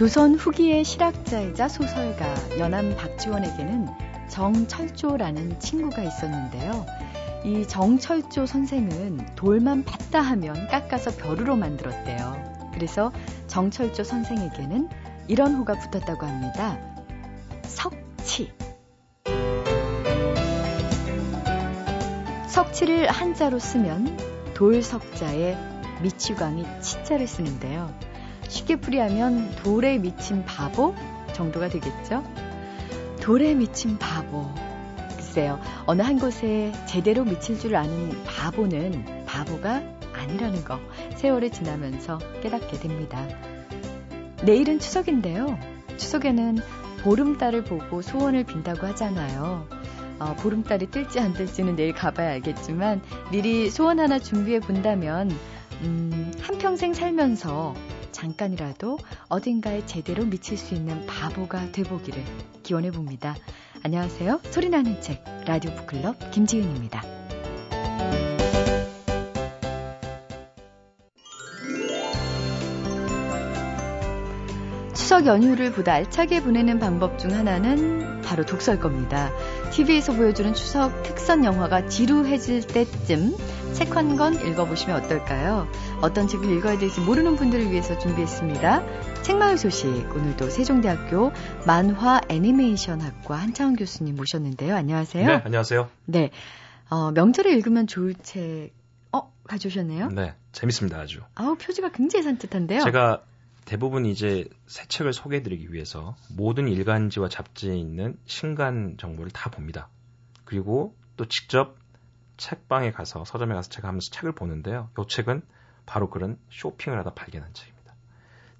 조선 후기의 실학자이자 소설가 연암 박지원에게는 정철조라는 친구가 있었는데요. 이 정철조 선생은 돌만 봤다 하면 깎아서 벼루로 만들었대요. 그래서 정철조 선생에게는 이런 호가 붙었다고 합니다. 석치. 석치를 한자로 쓰면 돌석자에 미치광이 치자를 쓰는데요. 쉽게 풀이하면 돌에 미친 바보 정도가 되겠죠? 돌에 미친 바보. 글쎄요, 어느 한 곳에 제대로 미칠 줄 아는 바보는 바보가 아니라는 거 세월이 지나면서 깨닫게 됩니다. 내일은 추석인데요. 추석에는 보름달을 보고 소원을 빈다고 하잖아요. 보름달이 뜰지 안 뜰지는 내일 가봐야 알겠지만 미리 소원 하나 준비해 본다면 한평생 살면서 잠깐이라도 어딘가에 제대로 미칠 수 있는 바보가 돼보기를 기원해 봅니다. 안녕하세요. 소리나는 책 라디오 북클럽 김지은입니다. 추석 연휴를 보다 알차게 보내는 방법 중 하나는 바로 독서일 겁니다. TV에서 보여주는 추석 특선 영화가 지루해질 때쯤 책 한 권 읽어보시면 어떨까요? 어떤 책을 읽어야 될지 모르는 분들을 위해서 준비했습니다. 책마을 소식, 오늘도 세종대학교 만화 애니메이션학과 한창훈 교수님 모셨는데요. 안녕하세요. 네, 안녕하세요. 네, 명절에 읽으면 좋을 책 가져오셨네요. 네, 재밌습니다. 아주. 아우, 표지가 굉장히 산뜻한데요. 제가 대부분 이제 새 책을 소개해드리기 위해서 모든 일간지와 잡지에 있는 신간 정보를 다 봅니다. 그리고 또 직접 책방에 가서 서점에 가서 제가 하면서 책을 보는데요. 이 책은 바로 그런 쇼핑을 하다 발견한 책입니다.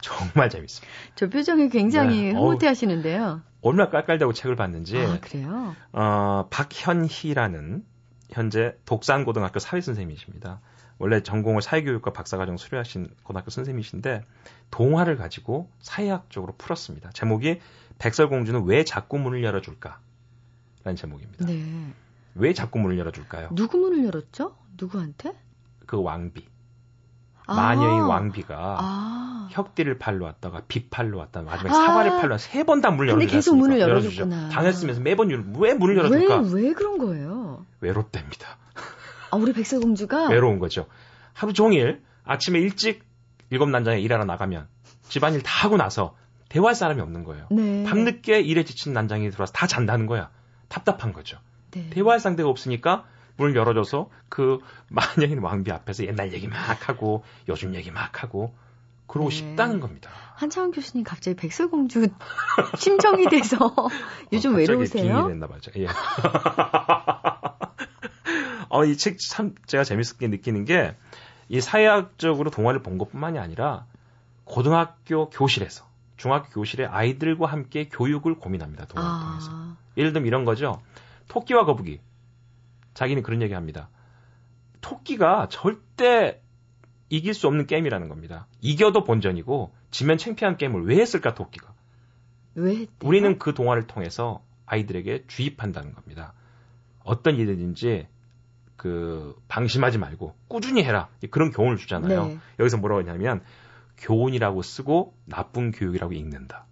정말 재밌습니다. 저 표정이 굉장히 흐뭇해하시는데요. 네. 얼마나 깔깔대고 책을 봤는지. 아, 그래요? 박현희라는 현재 독산고등학교 사회선생님이십니다. 원래 전공을 사회교육과 박사과정 수료하신 고등학교 선생님이신데 동화를 가지고 사회학적으로 풀었습니다. 제목이 백설공주는 왜 자꾸 문을 열어줄까? 라는 제목입니다. 네. 왜 자꾸 문을 열어줄까요? 누구 문을 열었죠? 누구한테? 그 왕비. 마녀인 왕비가 혁디를 팔러 왔다가 비팔로 왔다가 마지막에 사과를 팔러 왔다가 세 번 다 문을 열어주셨습니다. 근데 계속 문을 열어줬구나. 당했으면서 매번 왜 문을 열어줄까? 왜 그런 거예요? 외롭답니다. 아, 우리 백설공주가? 외로운 거죠. 하루 종일 아침에 일찍 7난장에 일하러 나가면 집안일 다 하고 나서 대화할 사람이 없는 거예요. 네. 밤늦게 일에 지친 난장이 들어와서 다 잔다는 거야. 답답한 거죠. 네. 대화할 상대가 없으니까 문을 열어줘서 그 마녀인 왕비 앞에서 옛날 얘기 막 하고 요즘 얘기 막 하고 그러고 네. 싶다는 겁니다. 한창훈 교수님 갑자기 백설공주 심정이 돼서 요즘 외로우세요? 갑자기 빙이 됐나 봐요. 예. 이 책 참 제가 재밌게 느끼는 게 이 사회학적으로 동화를 본 것뿐만이 아니라 고등학교 교실에서 중학교 교실에 아이들과 함께 교육을 고민합니다. 동화를 통해서. 예를 들면 이런 거죠. 토끼와 거북이. 자기는 그런 얘기합니다. 토끼가 절대 이길 수 없는 게임이라는 겁니다. 이겨도 본전이고 지면 창피한 게임을 왜 했을까 토끼가. 왜 했대요? 우리는 그 동화를 통해서 아이들에게 주입한다는 겁니다. 어떤 일이든지 방심하지 말고 꾸준히 해라. 그런 교훈을 주잖아요. 네. 여기서 뭐라고 하냐면 교훈이라고 쓰고 나쁜 교육이라고 읽는다.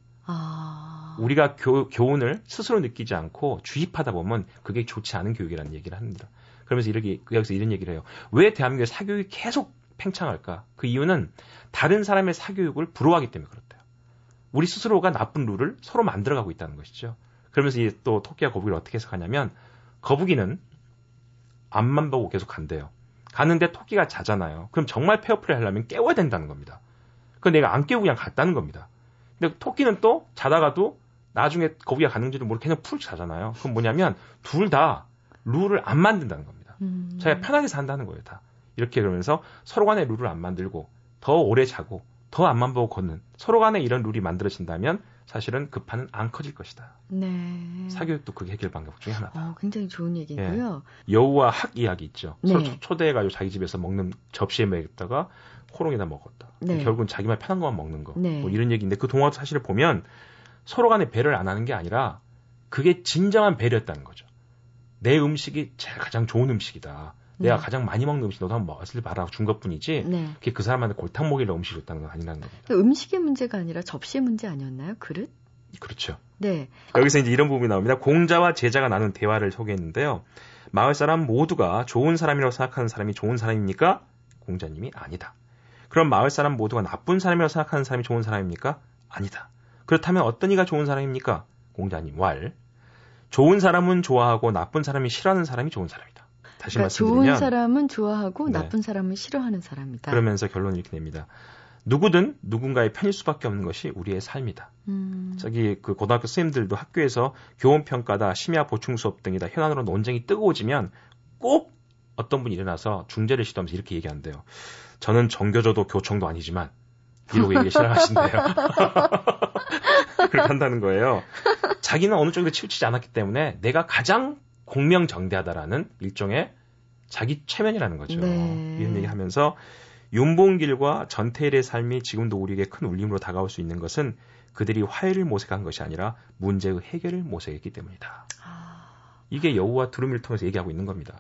우리가 교훈을 스스로 느끼지 않고 주입하다 보면 그게 좋지 않은 교육이라는 얘기를 합니다. 그러면서 이렇게 여기서 이런 얘기를 해요. 왜 대한민국의 사교육이 계속 팽창할까? 그 이유는 다른 사람의 사교육을 부러워하기 때문에 그렇대요. 우리 스스로가 나쁜 룰을 서로 만들어가고 있다는 것이죠. 그러면서 또 토끼와 거북이를 어떻게 해석하냐면 거북이는 앞만 보고 계속 간대요. 가는데 토끼가 자잖아요. 그럼 정말 페어플레이 하려면 깨워야 된다는 겁니다. 그 내가 안 깨우고 그냥 갔다는 겁니다. 근데 토끼는 또 자다가도 나중에 거북이가 갔는지도 모르고 그냥 푹 자잖아요. 그럼 뭐냐면 둘 다 룰을 안 만든다는 겁니다. 자기가 편하게 산다는 거예요. 다 이렇게 그러면서 서로 간에 룰을 안 만들고 더 오래 자고 더 앞만 보고 걷는 서로 간에 이런 룰이 만들어진다면 사실은 그 판은 안 커질 것이다. 네. 사교육도 그게 해결 방법 중에 하나다. 굉장히 좋은 얘기고요. 예. 여우와 학 이야기 있죠. 네. 서로 초대해가지고 자기 집에서 먹는 접시에 먹다가 호롱에다 먹었다. 네. 결국은 자기만 편한 것만 먹는 거. 네. 뭐 이런 얘기인데 그 동화도 사실 보면 서로 간에 배려를 안 하는 게 아니라 그게 진정한 배려였다는 거죠. 내 음식이 가장 좋은 음식이다. 내가 가장 많이 먹는 음식 너도 한번 맛을 봐라고 준 것뿐이지 네. 그게 그 사람한테 골탕 먹이려고 음식을 줬다는 건 아니라는 겁니다. 음식의 문제가 아니라 접시의 문제 아니었나요? 그릇? 그렇죠. 네. 여기서 이제 이런 부분이 나옵니다. 공자와 제자가 나눈 대화를 소개했는데요. 마을 사람 모두가 좋은 사람이라고 생각하는 사람이 좋은 사람입니까? 공자님이 아니다. 그럼 마을 사람 모두가 나쁜 사람이라고 생각하는 사람이 좋은 사람입니까? 아니다. 그렇다면 어떤 이가 좋은 사람입니까? 공자님 왈. 좋은 사람은 좋아하고 나쁜 사람이 싫어하는 사람이 좋은 사람이다. 다시 그러니까 말씀드리면 좋은 사람은 좋아하고 네. 나쁜 사람은 싫어하는 사람이다. 그러면서 결론을 이렇게 냅니다. 누구든 누군가의 편일 수밖에 없는 것이 우리의 삶이다. 저기 그 고등학교 선생님들도 학교에서 교원평가다, 심야 보충 수업 등이다 현안으로 논쟁이 뜨거워지면 꼭 어떤 분이 일어나서 중재를 시도하면서 이렇게 얘기한대요. 저는 정교조도 교청도 아니지만 이러고 얘기 시작하신대요. 그렇게 한다는 거예요. 자기는 어느 쪽에도 치우치지 않았기 때문에 내가 가장 공명정대하다라는 일종의 자기 최면이라는 거죠. 네. 이런 얘기하면서 윤봉길과 전태일의 삶이 지금도 우리에게 큰 울림으로 다가올 수 있는 것은 그들이 화해를 모색한 것이 아니라 문제의 해결을 모색했기 때문이다. 이게 여우와 두루미를 통해서 얘기하고 있는 겁니다.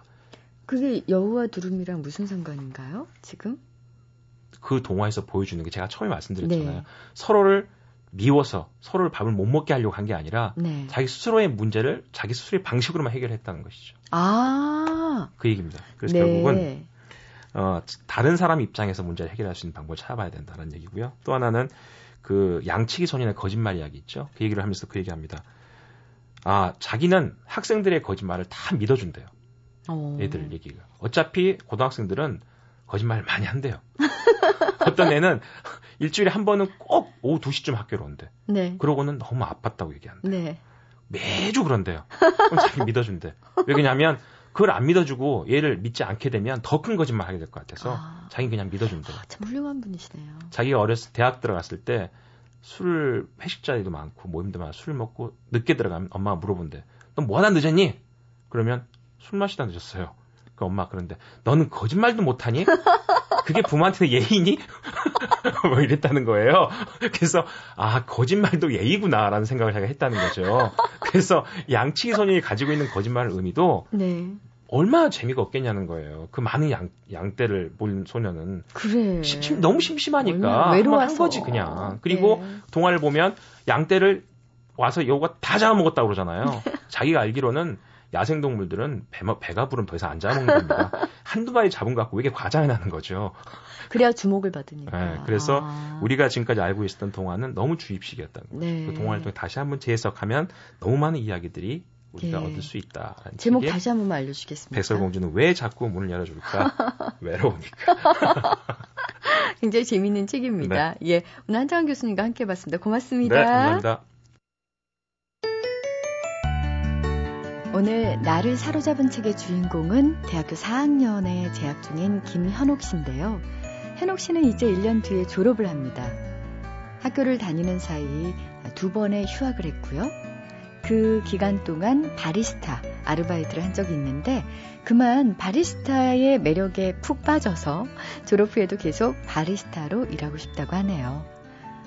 그게 여우와 두루미랑 무슨 상관인가요? 지금? 그 동화에서 보여주는 게 제가 처음에 말씀드렸잖아요. 네. 서로를 미워서 서로를 밥을 못 먹게 하려고 한 게 아니라 네. 자기 스스로의 문제를 자기 스스로의 방식으로만 해결했다는 것이죠. 그 얘기입니다. 그래서 네. 결국은 다른 사람 입장에서 문제를 해결할 수 있는 방법을 찾아봐야 된다는 얘기고요. 또 하나는 그 양치기 소년의 거짓말 이야기 있죠. 그 얘기를 하면서 그 얘기합니다. 아, 자기는 학생들의 거짓말을 다 믿어준대요. 애들 얘기가. 어차피 고등학생들은 거짓말을 많이 한대요. 어떤 애는 일주일에 한 번은 꼭 오후 2시쯤 학교로 온대. 네. 그러고는 너무 아팠다고 얘기한대요. 네. 매주 그런대요. 그럼 자기 믿어준대. 왜 그러냐면 그걸 안 믿어주고 얘를 믿지 않게 되면 더 큰 거짓말 하게 될 것 같아서 자기는 그냥 믿어준대요. 참 훌륭한 분이시네요. 자기가 어렸을 때 대학 들어갔을 때 술을 회식 자리도 많고 모임도 많아 술 먹고 늦게 들어가면 엄마가 물어본대. 넌 뭐 하나 늦었니? 그러면 술 마시다 늦었어요. 그 엄마 그런데 너는 거짓말도 못하니? 그게 부모한테는 예의니? 뭐 이랬다는 거예요. 그래서 아 거짓말도 예의구나라는 생각을 제가 했다는 거죠. 그래서 양치기 소년이 가지고 있는 거짓말의 의미도 네. 얼마나 재미가 없겠냐는 거예요. 그 많은 양떼를 본 소년은 그래. 너무 심심하니까 한번 한 거지 그냥. 그리고 네. 동화를 보면 양떼를 와서 여우가 다 잡아먹었다고 그러잖아요. 자기가 알기로는 야생동물들은 배가 부르면 더 이상 안 잡아먹는 겁니다. 한두 마리 잡은 것 같고 이게 과장이 나는 거죠. 그래야 주목을 받으니까. 네, 그래서 우리가 지금까지 알고 있었던 동화는 너무 주입식이었다는 거죠. 네. 그 동화를 통해 다시 한번 재해석하면 너무 많은 이야기들이 우리가 네. 얻을 수 있다. 제목 다시 한 번만 알려주겠습니다. 백설공주는 왜 자꾸 문을 열어줄까? 외로우니까. 굉장히 재미있는 책입니다. 네. 예, 오늘 한창훈 교수님과 함께 봤습니다. 고맙습니다. 네, 감사합니다. 오늘 나를 사로잡은 책의 주인공은 대학교 4학년에 재학 중인 김현옥 씨인데요. 현옥 씨는 이제 1년 뒤에 졸업을 합니다. 학교를 다니는 사이 2번의 휴학을 했고요. 그 기간 동안 바리스타 아르바이트를 한 적이 있는데 그만 바리스타의 매력에 푹 빠져서 졸업 후에도 계속 바리스타로 일하고 싶다고 하네요.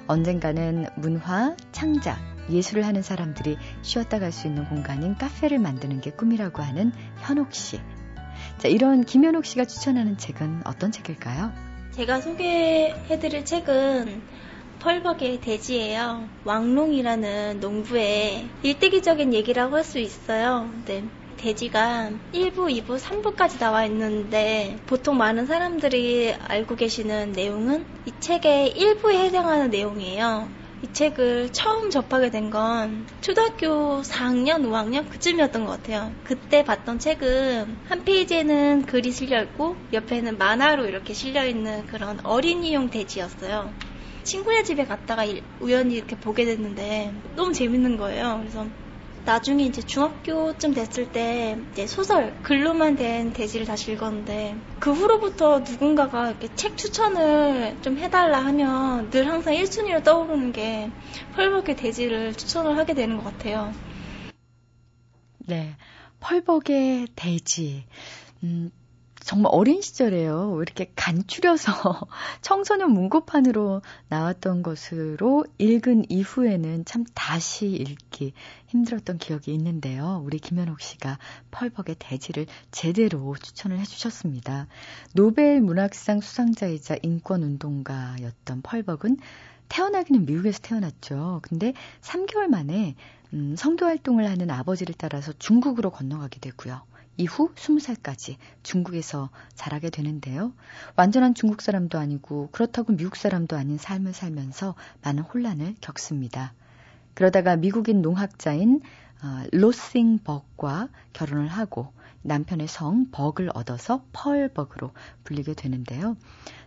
언젠가는 문화, 창작, 예술을 하는 사람들이 쉬었다 갈 수 있는 공간인 카페를 만드는 게 꿈이라고 하는 현옥 씨. 자, 이런 김현옥 씨가 추천하는 책은 어떤 책일까요? 제가 소개해드릴 책은 펄벅의 대지예요. 왕롱이라는 농부의 일대기적인 얘기라고 할 수 있어요. 네. 대지가 1부, 2부, 3부까지 나와 있는데 보통 많은 사람들이 알고 계시는 내용은 이 책의 1부에 해당하는 내용이에요. 이 책을 처음 접하게 된 건 초등학교 4학년, 5학년 그쯤이었던 것 같아요. 그때 봤던 책은 한 페이지에는 글이 실려있고 옆에는 만화로 이렇게 실려있는 그런 어린이용 대지였어요. 친구네 집에 갔다가 우연히 이렇게 보게 됐는데 너무 재밌는 거예요. 그래서 나중에 이제 중학교쯤 됐을 때 이제 소설, 글로만 된 대지를 다시 읽었는데 그 후로부터 누군가가 이렇게 책 추천을 좀 해달라 하면 늘 항상 1순위로 떠오르는 게 펄벅의 대지를 추천을 하게 되는 것 같아요. 네, 펄벅의 대지. 정말 어린 시절에요. 이렇게 간추려서 청소년 문고판으로 나왔던 것으로 읽은 이후에는 참 다시 읽기 힘들었던 기억이 있는데요. 우리 김현옥 씨가 펄벅의 대지를 제대로 추천을 해주셨습니다. 노벨 문학상 수상자이자 인권운동가였던 펄벅은 태어나기는 미국에서 태어났죠. 근데 3개월 만에 선교활동을 하는 아버지를 따라서 중국으로 건너가게 되고요. 이후 20살까지 중국에서 자라게 되는데요. 완전한 중국 사람도 아니고 그렇다고 미국 사람도 아닌 삶을 살면서 많은 혼란을 겪습니다. 그러다가 미국인 농학자인 로싱 버그와 결혼을 하고 남편의 성 버그를 얻어서 펄버그로 불리게 되는데요.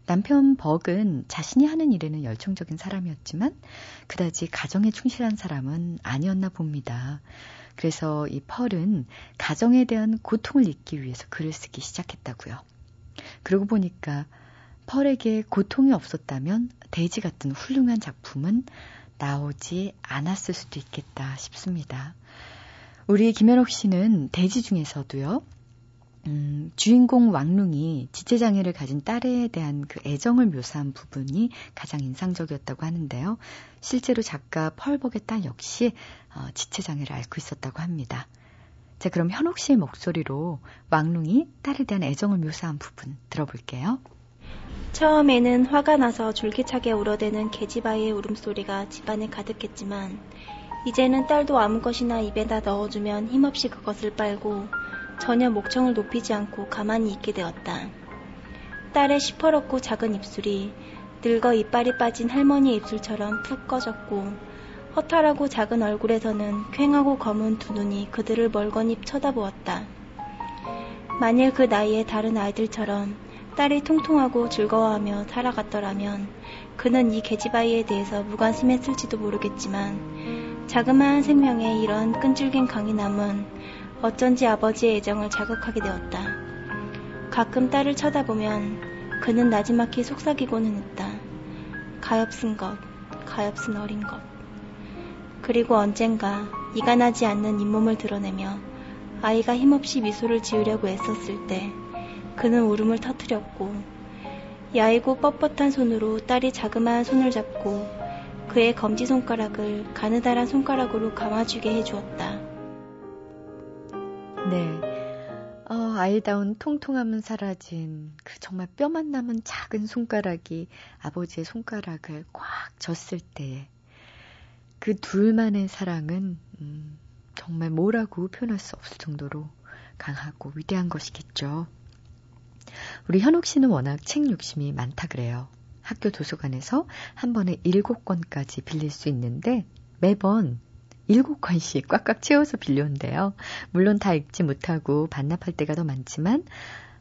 남편 버그는 자신이 하는 일에는 열정적인 사람이었지만 그다지 가정에 충실한 사람은 아니었나 봅니다. 그래서 이 펄은 가정에 대한 고통을 잊기 위해서 글을 쓰기 시작했다고요. 그러고 보니까 펄에게 고통이 없었다면 대지 같은 훌륭한 작품은 나오지 않았을 수도 있겠다 싶습니다. 우리 김현옥 씨는 대지 중에서도요. 주인공 왕룽이 지체장애를 가진 딸에 대한 그 애정을 묘사한 부분이 가장 인상적이었다고 하는데요. 실제로 작가 펄벅의 딸 역시 지체장애를 앓고 있었다고 합니다. 자, 그럼 현옥 씨의 목소리로 왕룽이 딸에 대한 애정을 묘사한 부분 들어볼게요. 처음에는 화가 나서 줄기차게 울어대는 계집아이의 울음소리가 집안에 가득했지만 이제는 딸도 아무 것이나 입에다 넣어주면 힘없이 그것을 빨고 전혀 목청을 높이지 않고 가만히 있게 되었다. 딸의 시퍼렇고 작은 입술이 늙어 이빨이 빠진 할머니의 입술처럼 푹 꺼졌고 허탈하고 작은 얼굴에서는 퀭하고 검은 두 눈이 그들을 멀거니 쳐다보았다. 만일 그 나이에 다른 아이들처럼 딸이 통통하고 즐거워하며 살아갔더라면 그는 이 계집아이에 대해서 무관심했을지도 모르겠지만 자그마한 생명의 이런 끈질긴 강인함은 어쩐지 아버지의 애정을 자극하게 되었다. 가끔 딸을 쳐다보면 그는 나지막히 속삭이고는 했다. 가엾은 것, 가엾은 어린 것. 그리고 언젠가 이가 나지 않는 잇몸을 드러내며 아이가 힘없이 미소를 지으려고 애썼을 때 그는 울음을 터뜨렸고 야이고 뻣뻣한 손으로 딸이 자그마한 손을 잡고 그의 검지손가락을 가느다란 손가락으로 감아주게 해주었다. 네, 아이다운 통통함은 사라진 그 정말 뼈만 남은 작은 손가락이 아버지의 손가락을 꽉 졌을 때에 그 둘만의 사랑은 정말 뭐라고 표현할 수 없을 정도로 강하고 위대한 것이겠죠. 우리 현옥 씨는 워낙 책 욕심이 많다 그래요. 학교 도서관에서 한 번에 7권까지 빌릴 수 있는데 매번 7권씩 꽉꽉 채워서 빌려온대요. 물론 다 읽지 못하고 반납할 때가 더 많지만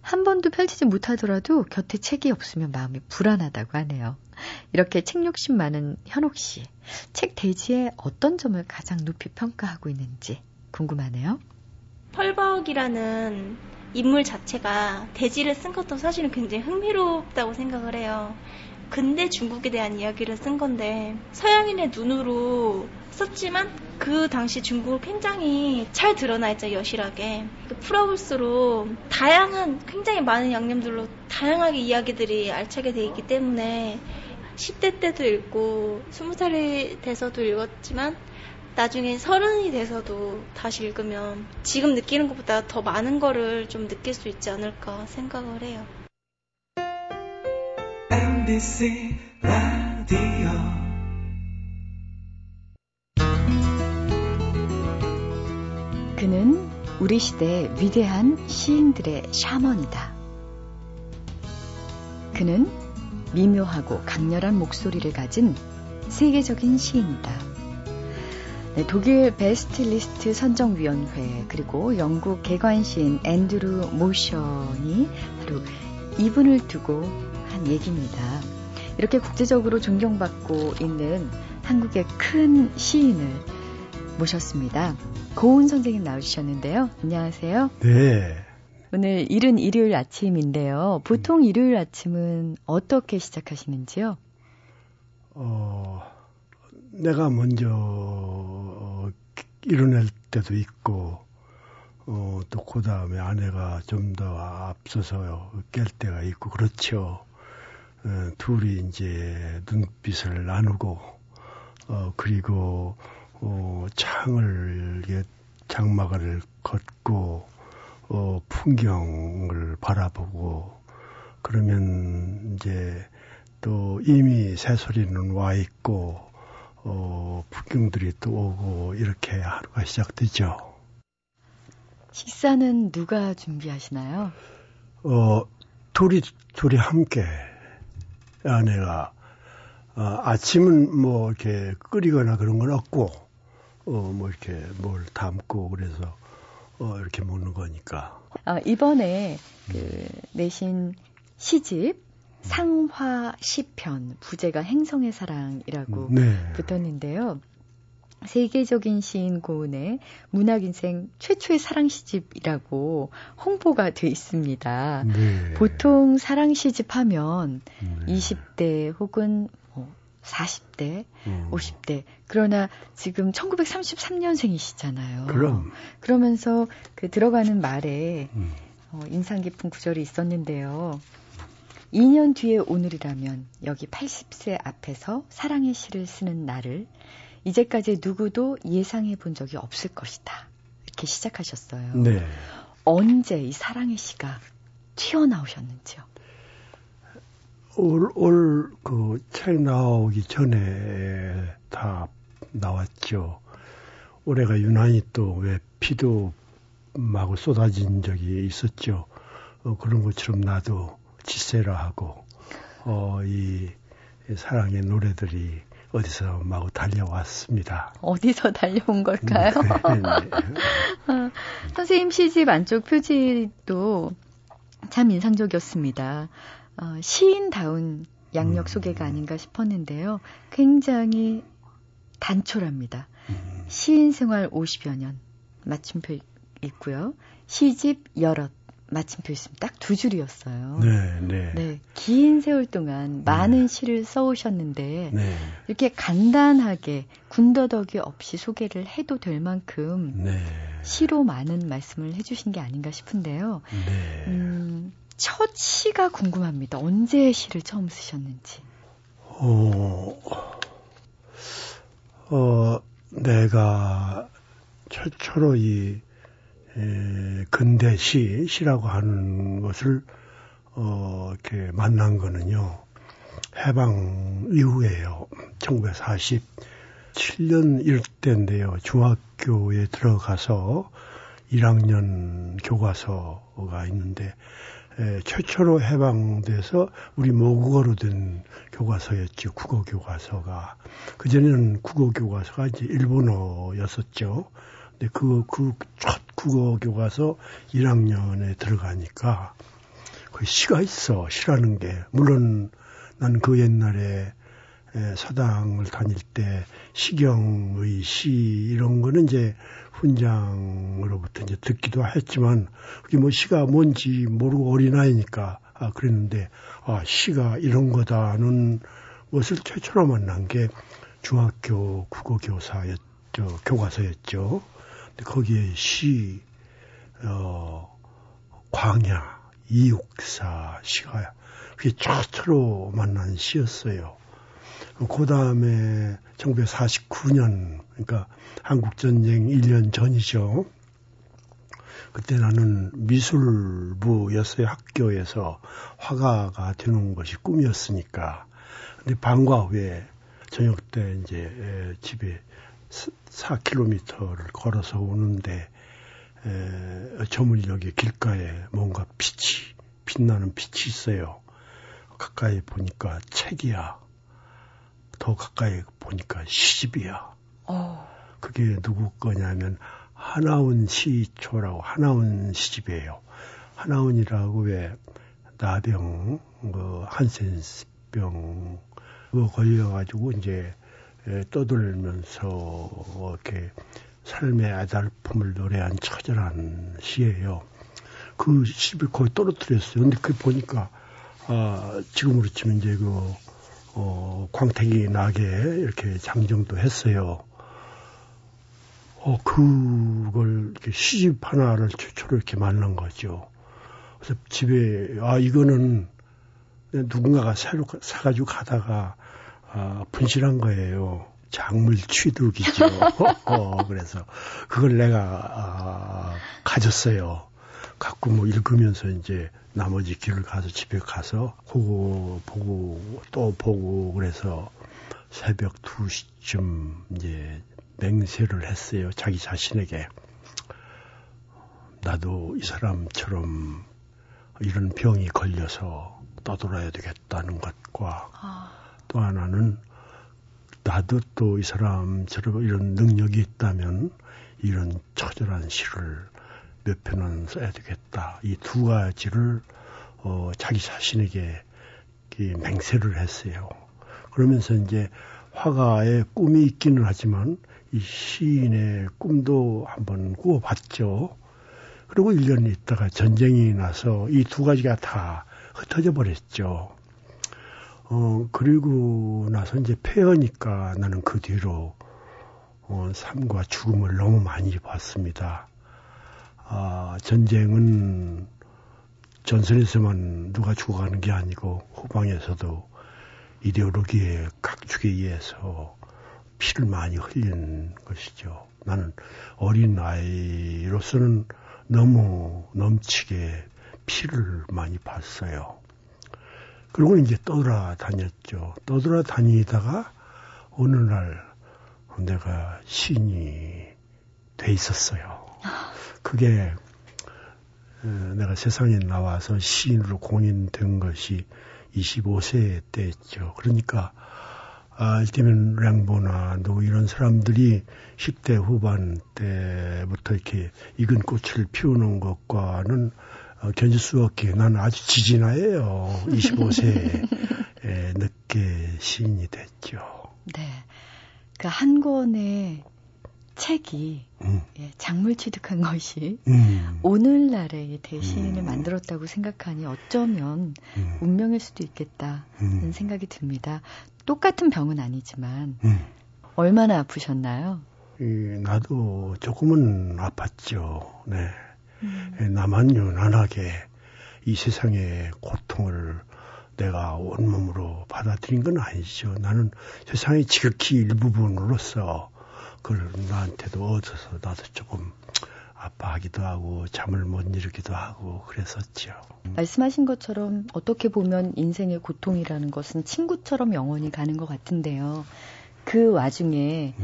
한 번도 펼치지 못하더라도 곁에 책이 없으면 마음이 불안하다고 하네요. 이렇게 책 욕심 많은 현옥 씨, 책 대지의 어떤 점을 가장 높이 평가하고 있는지 궁금하네요. 펄벅이라는 인물 자체가 대지를 쓴 것도 사실은 굉장히 흥미롭다고 생각을 해요. 근대 중국에 대한 이야기를 쓴 건데 서양인의 눈으로 썼지만 그 당시 중국을 굉장히 잘 드러나 있죠. 여실하게 풀어볼수록 다양한 굉장히 많은 양념들로 다양하게 이야기들이 알차게 돼 있기 때문에 10대 때도 읽고 20살이 돼서도 읽었지만 나중에 30이 돼서도 다시 읽으면 지금 느끼는 것보다 더 많은 거를 좀 느낄 수 있지 않을까 생각을 해요. MBC 라디오 그는 우리 시대의 위대한 시인들의 샤먼이다. 그는 미묘하고 강렬한 목소리를 가진 세계적인 시인이다. 네, 독일 베스트리스트 선정위원회 그리고 영국 개관시인 앤드루 모션이 바로 이분을 두고 한 얘기입니다. 이렇게 국제적으로 존경받고 있는 한국의 큰 시인을 모셨습니다. 고은 선생님 나오셨는데요. 안녕하세요. 네. 오늘 이른 일요일 아침인데요. 보통 일요일 아침은 어떻게 시작하시는지요? 내가 먼저 일어날 때도 있고 또 그 다음에 아내가 좀 더 앞서서 깰 때가 있고 그렇죠. 둘이 이제 눈빛을 나누고 그리고 창을 장마가를 걷고 풍경을 바라보고 그러면 이제 또 이미 새소리는 와 있고 풍경들이 또 오고 이렇게 하루가 시작되죠. 식사는 누가 준비하시나요? 둘이 함께 아내가 아침은 뭐 이렇게 끓이거나 그런 건 없고 뭐 이렇게 뭘 담고 그래서 이렇게 먹는 거니까. 이번에 그 내신 시집 상화시편 부제가 행성의 사랑이라고 네. 붙었는데요. 세계적인 시인 고은의 문학인생 최초의 사랑시집이라고 홍보가 돼 있습니다. 네. 보통 사랑시집 하면 네. 20대 혹은 40대, 50대. 그러나 지금 1933년생이시잖아요. 그러면서 그 들어가는 말에 인상 깊은 구절이 있었는데요. 2년 뒤에 오늘이라면 여기 80세 앞에서 사랑의 시를 쓰는 나를 이제까지 누구도 예상해 본 적이 없을 것이다. 이렇게 시작하셨어요. 네. 언제 이 사랑의 시가 튀어나오셨는지요? 올 그 책 나오기 전에 다 나왔죠. 올해가 유난히 또 왜 비도 마구 쏟아진 적이 있었죠. 그런 것처럼 나도 지세라 하고 이 사랑의 노래들이 어디서 마구 달려왔습니다. 어디서 달려온 걸까요? 네, 네. 선생님 시집 안쪽 표지도 참 인상적이었습니다. 시인다운 양력 소개가 아닌가 싶었는데요. 굉장히 단촐합니다. 시인 생활 50여 년 마침표 있고요. 시집 여럿 마침표 있으면 딱 두 줄이었어요. 네, 네. 네, 긴 세월 동안 많은 시를 써오셨는데 네. 이렇게 간단하게 군더더기 없이 소개를 해도 될 만큼 네. 시로 많은 말씀을 해주신 게 아닌가 싶은데요. 네. 첫 시가 궁금합니다. 언제 시를 처음 쓰셨는지. 내가 최초로 이 근대 시라고 하는 것을 이렇게 만난 거는요. 해방 이후에요. 1947년 일대인데요. 중학교에 들어가서 1학년 교과서가 있는데 최초로 해방돼서 우리 모국어로 된 교과서였죠. 국어교과서가. 그전에는 국어교과서가 이제 일본어였었죠. 근데 그 첫 국어교과서 1학년에 들어가니까 그 시가 있어. 시라는 게. 물론 난 그 옛날에 사당을 다닐 때 시경의 시 이런 거는 이제 훈장으로부터 이제 듣기도 했지만 그게 뭐 시가 뭔지 모르고 어린아이니까 그랬는데 시가 이런 거다는 것을 최초로 만난 게 중학교 국어교사였죠. 교과서였죠. 근데 거기에 시, 광야, 이육사 시가 그게 최초로 만난 시였어요. 그 다음에 1949년, 그러니까 한국전쟁 1년 전이죠. 그때 나는 미술부였어요. 학교에서 화가가 되는 것이 꿈이었으니까. 근데 방과 후에 저녁 때 이제 집에 4km를 걸어서 오는데 저물녘의 길가에 뭔가 빛나는 빛이 있어요. 가까이 보니까 책이야. 더 가까이 보니까 시집이야. 그게 누구 거냐면 하나운 시초라고 하나운 시집이에요. 하나운이라고 왜 나병, 한센병 걸려가지고 이제 떠돌면서 이렇게 삶의 애달픔을 노래한 처절한 시예요. 그 시집을 거의 떨어뜨렸어요. 근데 그 보니까 지금으로 치면 이제 광택이 나게 이렇게 장정도 했어요. 그걸 이렇게 시집 하나를 최초로 이렇게 만난 거죠. 그래서 집에, 이거는 누군가가 새로 사가지고 가다가, 분실한 거예요. 작물 취득이죠. 그래서 그걸 내가, 가졌어요. 갖고 뭐 읽으면서 이제 나머지 길을 가서 집에 가서 그거 보고 또 보고 그래서 새벽 2시쯤 이제 맹세를 했어요. 자기 자신에게. 나도 이 사람처럼 이런 병이 걸려서 떠돌아야 되겠다는 것과 또 하나는 나도 또 이 사람처럼 이런 능력이 있다면 이런 처절한 시를 몇 편은 써야 되겠다. 이 두 가지를 자기 자신에게 맹세를 했어요. 그러면서 이제 화가의 꿈이 있기는 하지만 이 시인의 꿈도 한번 꾸어봤죠. 그리고 1년 있다가 전쟁이 나서 이 두 가지가 다 흩어져 버렸죠. 그리고 나서 이제 폐허니까 나는 그 뒤로 삶과 죽음을 너무 많이 봤습니다. 전쟁은 전선에서만 누가 죽어가는 게 아니고 후방에서도 이데올로기의 각축에 의해서 피를 많이 흘린 것이죠. 나는 어린 아이로서는 너무 넘치게 피를 많이 봤어요. 그리고 이제 떠돌아다녔죠. 떠돌아다니다가 어느 날 내가 시인이 돼 있었어요. 그게 내가 세상에 나와서 시인으로 공인된 것이 25세 때였죠. 그러니까 이때면 랭보나 또 이런 사람들이 10대 후반 때부터 이렇게 익은 꽃을 피우는 것과는 견딜 수 없게 난 아주 지진아예요. 25세에 늦게 시인이 됐죠. 네, 그 한 권의 책이 작물 취득한 것이 오늘날의 대시인을 만들었다고 생각하니 어쩌면 운명일 수도 있겠다는 생각이 듭니다. 똑같은 병은 아니지만 얼마나 아프셨나요? 나도 조금은 아팠죠. 네. 나만 유난하게 이 세상의 고통을 내가 온몸으로 받아들인 건 아니죠. 나는 세상의 지극히 일부분으로서 그걸 나한테도 얻어서 나도 조금 아파하기도 하고 잠을 못 이루기도 하고 그랬었죠. 말씀하신 것처럼 어떻게 보면 인생의 고통이라는 것은 친구처럼 영원히 가는 것 같은데요. 그 와중에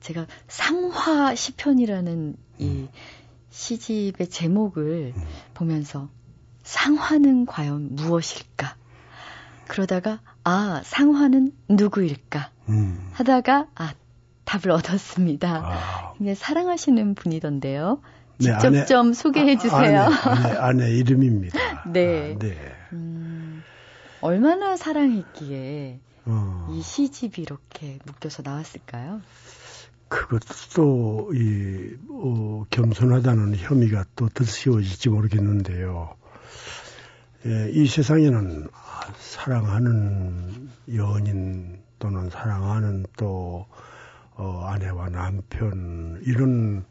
제가 상화시편이라는 이 시집의 제목을 보면서 상화는 과연 무엇일까? 그러다가 상화는 누구일까? 하다가 답을 얻었습니다. 근데 사랑하시는 분이던데요. 직접 네, 좀 소개해 주세요. 아내 이름입니다. 네. 네. 얼마나 사랑했기에 이 시집이 이렇게 묶여서 나왔을까요? 그것도 겸손하다는 혐의가 또 드스워질지 모르겠는데요. 이 세상에는 사랑하는 연인 또는 사랑하는 또 아내와 남편 이런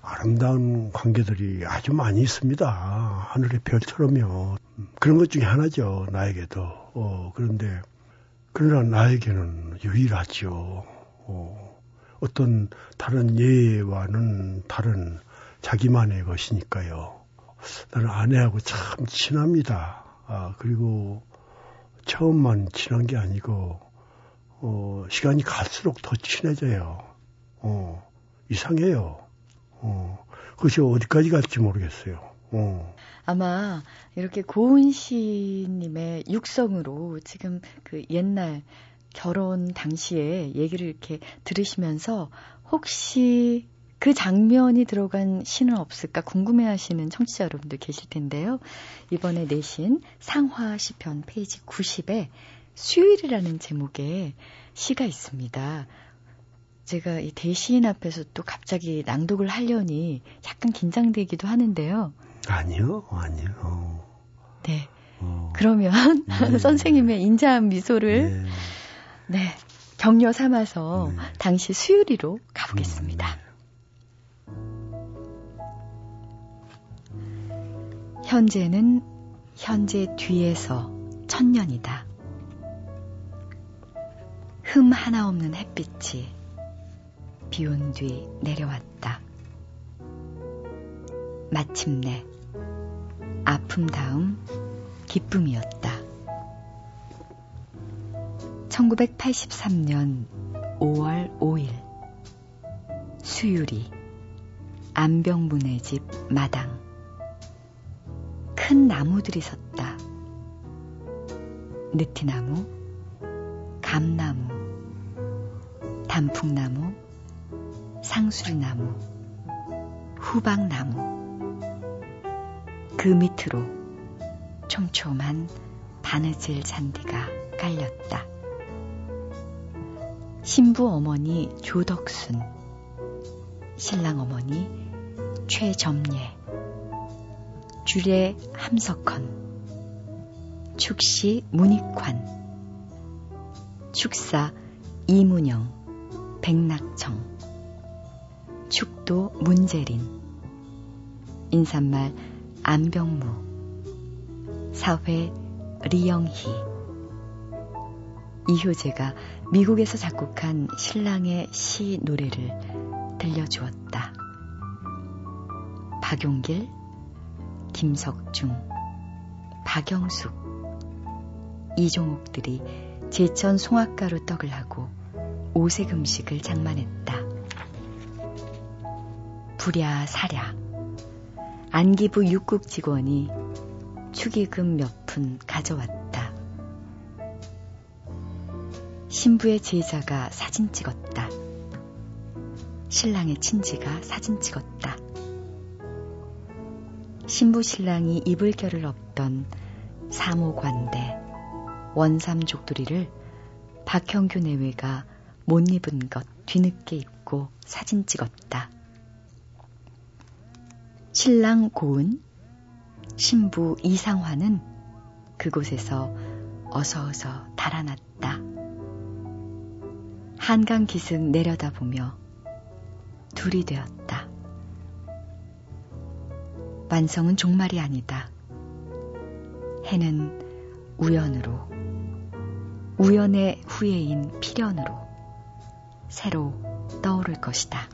아름다운 관계들이 아주 많이 있습니다. 하늘의 별처럼요. 그런 것 중에 하나죠. 나에게도. 그러나 나에게는 유일하죠. 어떤 다른 예와는 다른 자기만의 것이니까요. 나는 아내하고 참 친합니다. 그리고 처음만 친한 게 아니고 시간이 갈수록 더 친해져요. 이상해요. 그것이 어디까지 갈지 모르겠어요. 아마 이렇게 고은 시님의 육성으로 지금 그 옛날 결혼 당시에 얘기를 이렇게 들으시면서 혹시 그 장면이 들어간 시는 없을까 궁금해하시는 청취자 여러분들 계실 텐데요. 이번에 내신 상화시편 페이지 90에 수요일이라는 제목의 시가 있습니다. 제가 이 대시인 앞에서 또 갑자기 낭독을 하려니 약간 긴장되기도 하는데요. 아니요. 네. 그러면 선생님의 인자한 미소를 격려 삼아서 네. 당시 수유리로 가보겠습니다. 현재는 현재 뒤에서 천년이다. 흠 하나 없는 햇빛이 비온 뒤 내려왔다. 마침내 아픔 다음 기쁨이었다. 1983년 5월 5일 수유리 안병무네 집 마당. 큰 나무들이 섰다. 느티나무, 감나무, 단풍나무, 상수리나무, 후박나무. 그 밑으로 촘촘한 바느질 잔디가 깔렸다. 신부 어머니 조덕순, 신랑 어머니 최점예, 주례 함석헌, 축시 문익환, 축사 이문영, 백낙청, 축도 문재린, 인사말 안병무, 사회 리영희. 이효재가 미국에서 작곡한 신랑의 시 노래를 들려주었다. 박용길, 김석중, 박영숙, 이종옥들이 제천 송악가루 떡을 하고 오색 음식을 장만했다. 부랴사랴 안기부 육국 직원이 축의금 몇 푼 가져왔다. 신부의 제자가 사진 찍었다. 신랑의 친지가 사진 찍었다. 신부 신랑이 입을 결을 없던 사모관대, 원삼족두리를 박형규 내외가 못 입은 것 뒤늦게 입고 사진 찍었다. 신랑 고은, 신부 이상화는 그곳에서 어서어서 달아났다. 한강 기슭 내려다보며 둘이 되었다. 완성은 종말이 아니다. 해는 우연으로, 우연의 후예인 필연으로 새로 떠오를 것이다.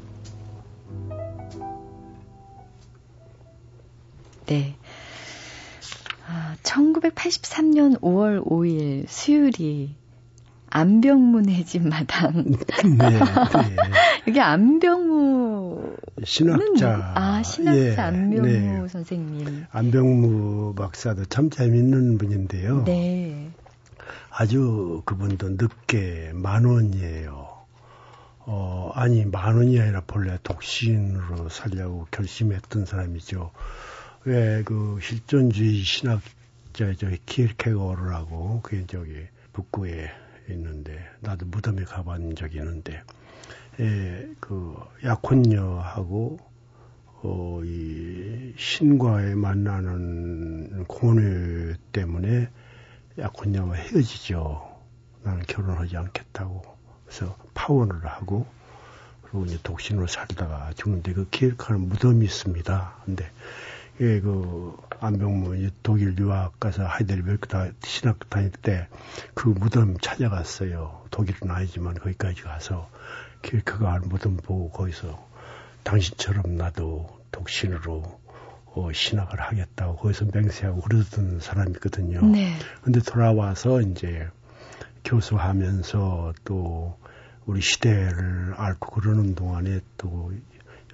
네, 1983년 5월 5일 수유리 안병무네 집 마당. 네, 네. 이게 안병무 신학자. 아, 신학자 예, 안병무 네. 선생님. 안병무 박사도 참 재밌는 분인데요. 네. 아주 그분도 늦게 만원이에요. 아니 만원이 아니라 본래 독신으로 살려고 결심했던 사람이죠. 왜 그 실존주의 신학자 저기 키르케고르라고 그게 저기 북구에 있는데 나도 무덤에 가본 적이 있는데 예, 그 약혼녀하고 이 신과에 만나는 고뇌 때문에 약혼녀와 헤어지죠. 나는 결혼하지 않겠다고 그래서 파혼을 하고 그리고 이제 독신으로 살다가 죽는데 그 키르케고르 무덤이 있습니다. 근데 예, 그, 안병무, 독일 유학 가서 하이델베르크 신학 다닐 때 그 무덤 찾아갔어요. 독일은 아니지만 거기까지 가서 키르케고르 무덤 보고 거기서 당신처럼 나도 독신으로 신학을 하겠다고 거기서 맹세하고 그러던 사람이거든요. 네. 근데 돌아와서 이제 교수하면서 또 우리 시대를 앓고 그러는 동안에 또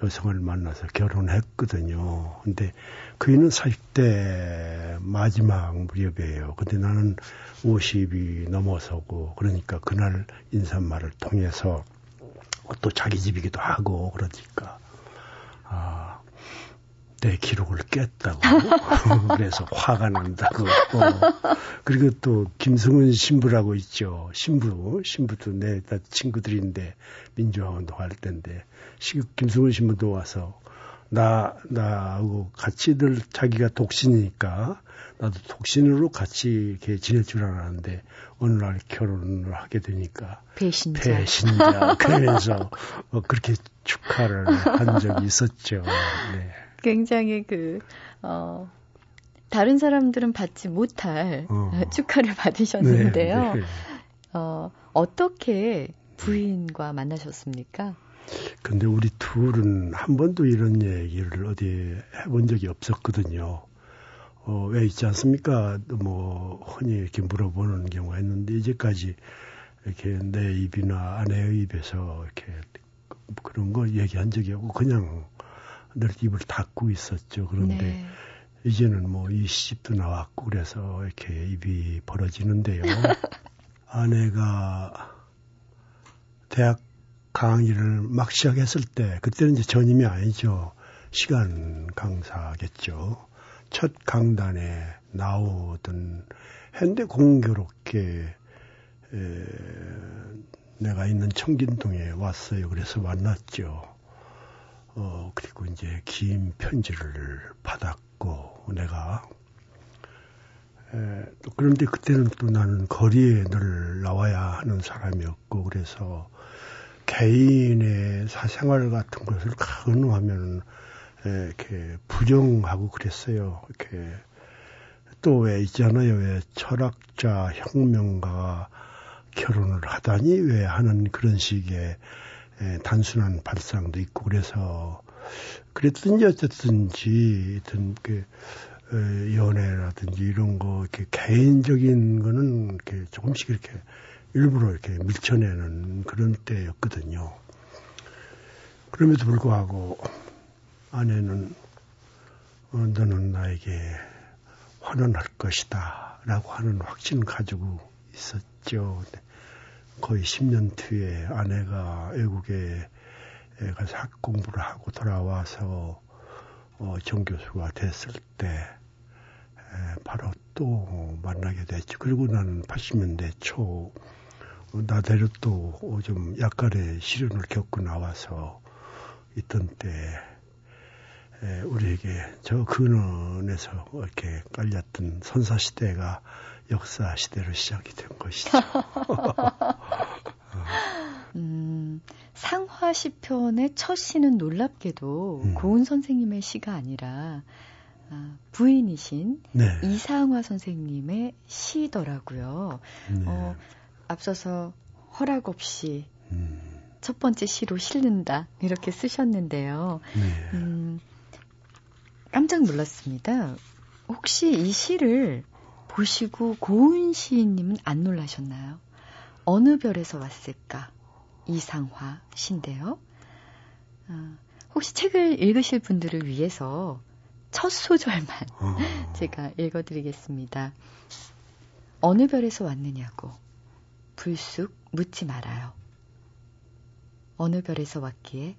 여성을 만나서 결혼했거든요. 근데 그이는 40대 마지막 무렵이에요. 근데 나는 50이 넘어서고 그러니까 그날 인사말을 통해서 또 자기 집이기도 하고 그러니까 아, 내 기록을 깼다고 그래서 화가 난다고 그리고 또 김승훈 신부라고 있죠. 신부도 내 친구들인데 민주화운동 할 때인데 김승훈 신부도 와서 나하고 같이 늘 자기가 독신이니까 나도 독신으로 같이 이렇게 지낼 줄 알았는데 어느 날 결혼을 하게 되니까 배신자 그러면서 그렇게 축하를 한 적이 있었죠. 네. 굉장히 다른 사람들은 받지 못할 축하를 받으셨는데요. 네, 네. 어떻게 부인과 만나셨습니까? 근데 우리 둘은 한 번도 이런 얘기를 어디에 해본 적이 없었거든요. 왜 있지 않습니까? 뭐, 흔히 이렇게 물어보는 경우가 있는데, 이제까지 이렇게 내 입이나 아내의 입에서 이렇게 그런 거 얘기한 적이 없고, 그냥 늘 입을 닫고 있었죠. 그런데 네. 이제는 뭐, 이 시집도 나왔고, 그래서 이렇게 입이 벌어지는데요. 아내가 대학 강의를 막 시작했을 때, 그때는 이제 전임이 아니죠. 시간 강사겠죠. 첫 강단에 나오던 했는데 공교롭게 내가 있는 청진동에 왔어요. 그래서 만났죠. 그리고 이제 긴 편지를 받았고 내가 그런데 그때는 또 나는 거리에 늘 나와야 하는 사람이었고 그래서 개인의 사생활 같은 것을 가늠하면 이렇게 부정하고 그랬어요. 이렇게 또 왜 있잖아요. 왜 철학자, 혁명가가 결혼을 하다니 왜 하는 그런 식의 단순한 발상도 있고 그래서 그랬든지 어쨌든지 그 연애라든지 이런 거 이렇게 개인적인 거는 이렇게 조금씩 이렇게 일부러 이렇게 밀쳐내는 그런 때였거든요. 그럼에도 불구하고 아내는 너는 나에게 환원할 것이다 라고 하는 확신을 가지고 있었죠. 거의 10년 뒤에 아내가 외국에 가서 학 공부를 하고 돌아와서 정교수가 됐을 때 바로 또 만나게 됐죠. 그리고 나는 80년대 초 나대로 또 좀 약간의 시련을 겪고 나와서 있던 때 우리에게 저 근원에서 이렇게 깔렸던 선사시대가 역사시대로 시작이 된 것이죠. 상화시편의 첫 시는 놀랍게도 고은 선생님의 시가 아니라 부인이신 네. 이상화 선생님의 시더라고요. 네. 앞서서 허락 없이 첫 번째 시로 실린다 이렇게 쓰셨는데요. 네. 깜짝 놀랐습니다. 혹시 이 시를 보시고 고은 시인님은 안 놀라셨나요? 어느 별에서 왔을까? 이상화 시인데요. 혹시 책을 읽으실 분들을 위해서 첫 소절만 제가 읽어드리겠습니다. 어느 별에서 왔느냐고 불쑥 묻지 말아요. 어느 별에서 왔기에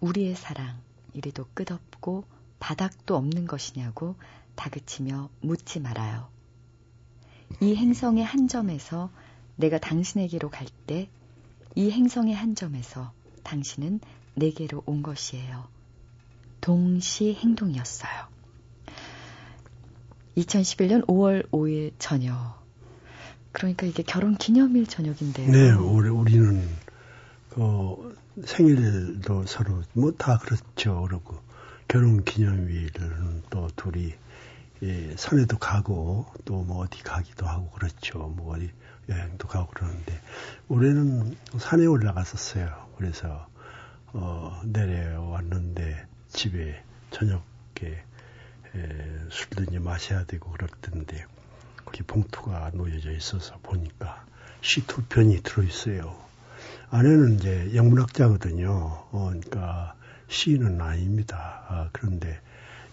우리의 사랑 이리도 끝없고 바닥도 없는 것이냐고 다그치며 묻지 말아요. 이 행성의 한 점에서 내가 당신에게로 갈 때 이 행성의 한 점에서 당신은 내게로 온 것이에요. 동시 행동이었어요. 2011년 5월 5일 저녁. 그러니까 이게 결혼 기념일 저녁인데요. 네, 우리는 생일도 서로 뭐 다 그렇죠. 그러고 결혼 기념일은 또 둘이 산에도 가고 또 뭐 어디 가기도 하고 그렇죠. 뭐 어디 여행도 가고 그러는데 올해는 산에 올라갔었어요. 그래서 내려왔는데 집에 저녁에 술도 이제 마셔야 되고 그럴 텐데 거기 봉투가 놓여져 있어서 보니까 시 두 편이 들어있어요. 아내는 이제 영문학자거든요. 그러니까 시인은 아닙니다. 그런데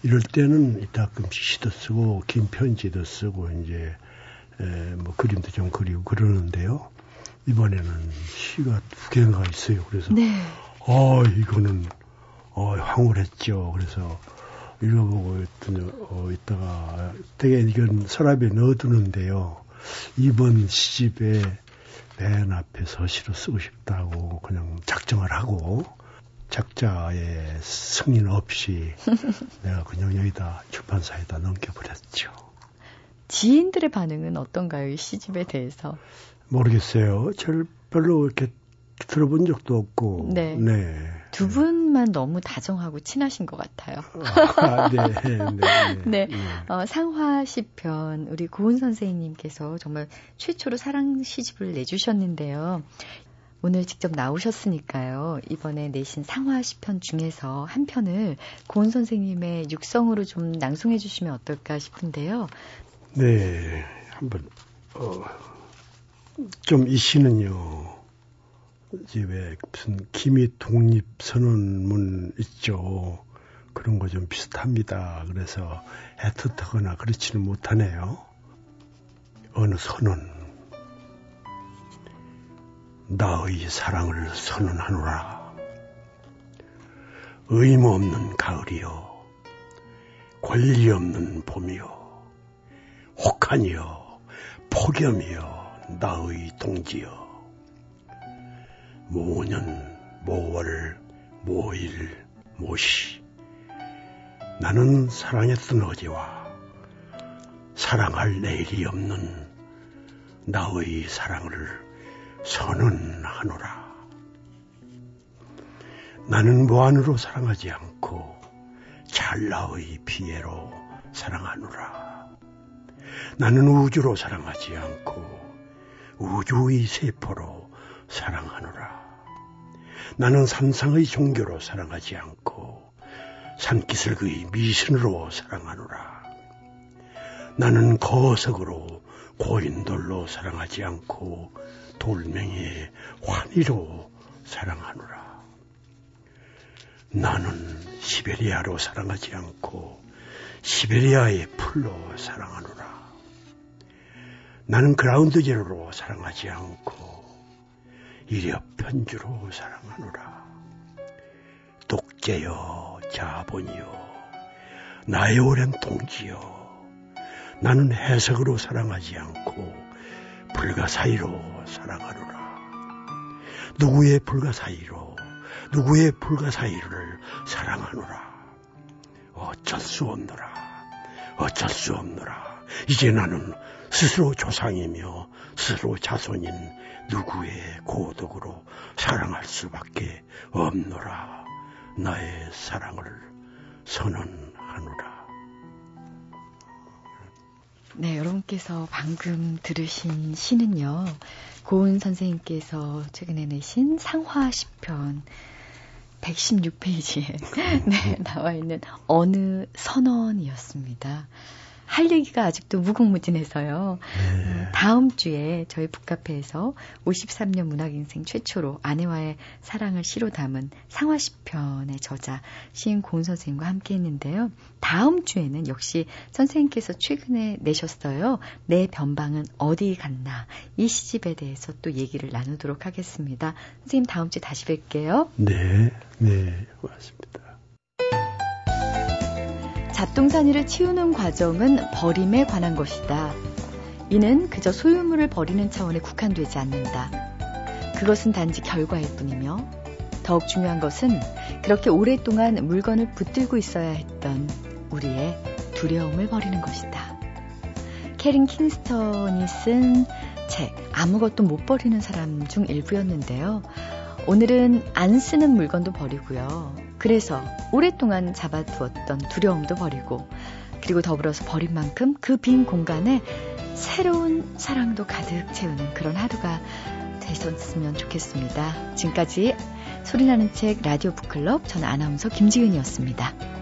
이럴 때는 이따금씩 시도 쓰고 긴 편지도 쓰고 이제 뭐 그림도 좀 그리고 그러는데요. 이번에는 시가 두 개가 있어요. 그래서 네. 이거는 황홀했죠. 그래서 읽어보고 있다가 되게 이건 서랍에 넣어두는데요. 이번 시집에 맨 앞에 서시로 쓰고 싶다고 그냥 작정을 하고 작자의 승인 없이 내가 그냥 여기다 출판사에다 넘겨버렸죠. 지인들의 반응은 어떤가요? 이 시집에 대해서. 모르겠어요. 저를 별로 이렇게 들어본 적도 없고. 네. 네. 두 분만 너무 다정하고 친하신 것 같아요. 아, 네. 네. 네. 네. 상화시편 우리 고은 선생님께서 정말 최초로 사랑 시집을 내주셨는데요. 오늘 직접 나오셨으니까요. 이번에 내신 상화시편 중에서 한 편을 고은 선생님의 육성으로 좀 낭송해 주시면 어떨까 싶은데요. 네. 한번 좀 이 시는요. 이제 왜 무슨 김이 독립선언문 있죠. 그런 거 좀 비슷합니다. 그래서 애틋하거나 그렇지는 못하네요. 어느 선언. 나의 사랑을 선언하노라. 의무 없는 가을이여, 권리 없는 봄이여, 혹한이여, 폭염이여, 나의 동지여. 모년, 모월, 모일, 모시. 나는 사랑했던 어제와 사랑할 내일이 없는 나의 사랑을 선언하노라. 나는 무한으로 사랑하지 않고 찰나의 피해로 사랑하노라. 나는 우주로 사랑하지 않고 우주의 세포로 사랑하노라. 나는 삼상의 종교로 사랑하지 않고 산기슭의 미신으로 사랑하노라. 나는 거석으로 고인돌로 사랑하지 않고 돌멩이의 환희로 사랑하노라. 나는 시베리아로 사랑하지 않고 시베리아의 풀로 사랑하노라. 나는 그라운드 제로로 사랑하지 않고 이력 편주로 사랑하노라. 독재여, 자본이여, 나의 오랜 동지여. 나는 해석으로 사랑하지 않고 불가사의로 사랑하노라. 누구의 불가사의로 누구의 불가사의를 사랑하노라. 어쩔 수 없노라. 어쩔 수 없노라. 이제 나는 스스로 조상이며 스스로 자손인 누구의 고독으로 사랑할 수밖에 없노라. 나의 사랑을 선언하노라. 네, 여러분께서 방금 들으신 시는요, 고은 선생님께서 최근에 내신 상화시편 116페이지에 네, 나와 있는 어느 선언이었습니다. 할 얘기가 아직도 무궁무진해서요. 네. 다음 주에 저희 북카페에서 53년 문학인생 최초로 아내와의 사랑을 시로 담은 상화시편의 저자 시인 고은 선생님과 함께 했는데요. 다음 주에는 역시 선생님께서 최근에 내셨어요. 내 변방은 어디 갔나. 이 시집에 대해서 또 얘기를 나누도록 하겠습니다. 선생님 다음 주에 다시 뵐게요. 네. 네. 고맙습니다. 잡동사니를 치우는 과정은 버림에 관한 것이다. 이는 그저 소유물을 버리는 차원에 국한되지 않는다. 그것은 단지 결과일 뿐이며 더욱 중요한 것은 그렇게 오랫동안 물건을 붙들고 있어야 했던 우리의 두려움을 버리는 것이다. 캐린 킹스턴이 쓴 책 아무것도 못 버리는 사람 중 일부였는데요. 오늘은 안 쓰는 물건도 버리고요. 그래서 오랫동안 잡아두었던 두려움도 버리고, 그리고 더불어서 버린 만큼 그 빈 공간에 새로운 사랑도 가득 채우는 그런 하루가 되셨으면 좋겠습니다. 지금까지 소리나는 책 라디오 북클럽, 저는 아나운서 김지은이었습니다.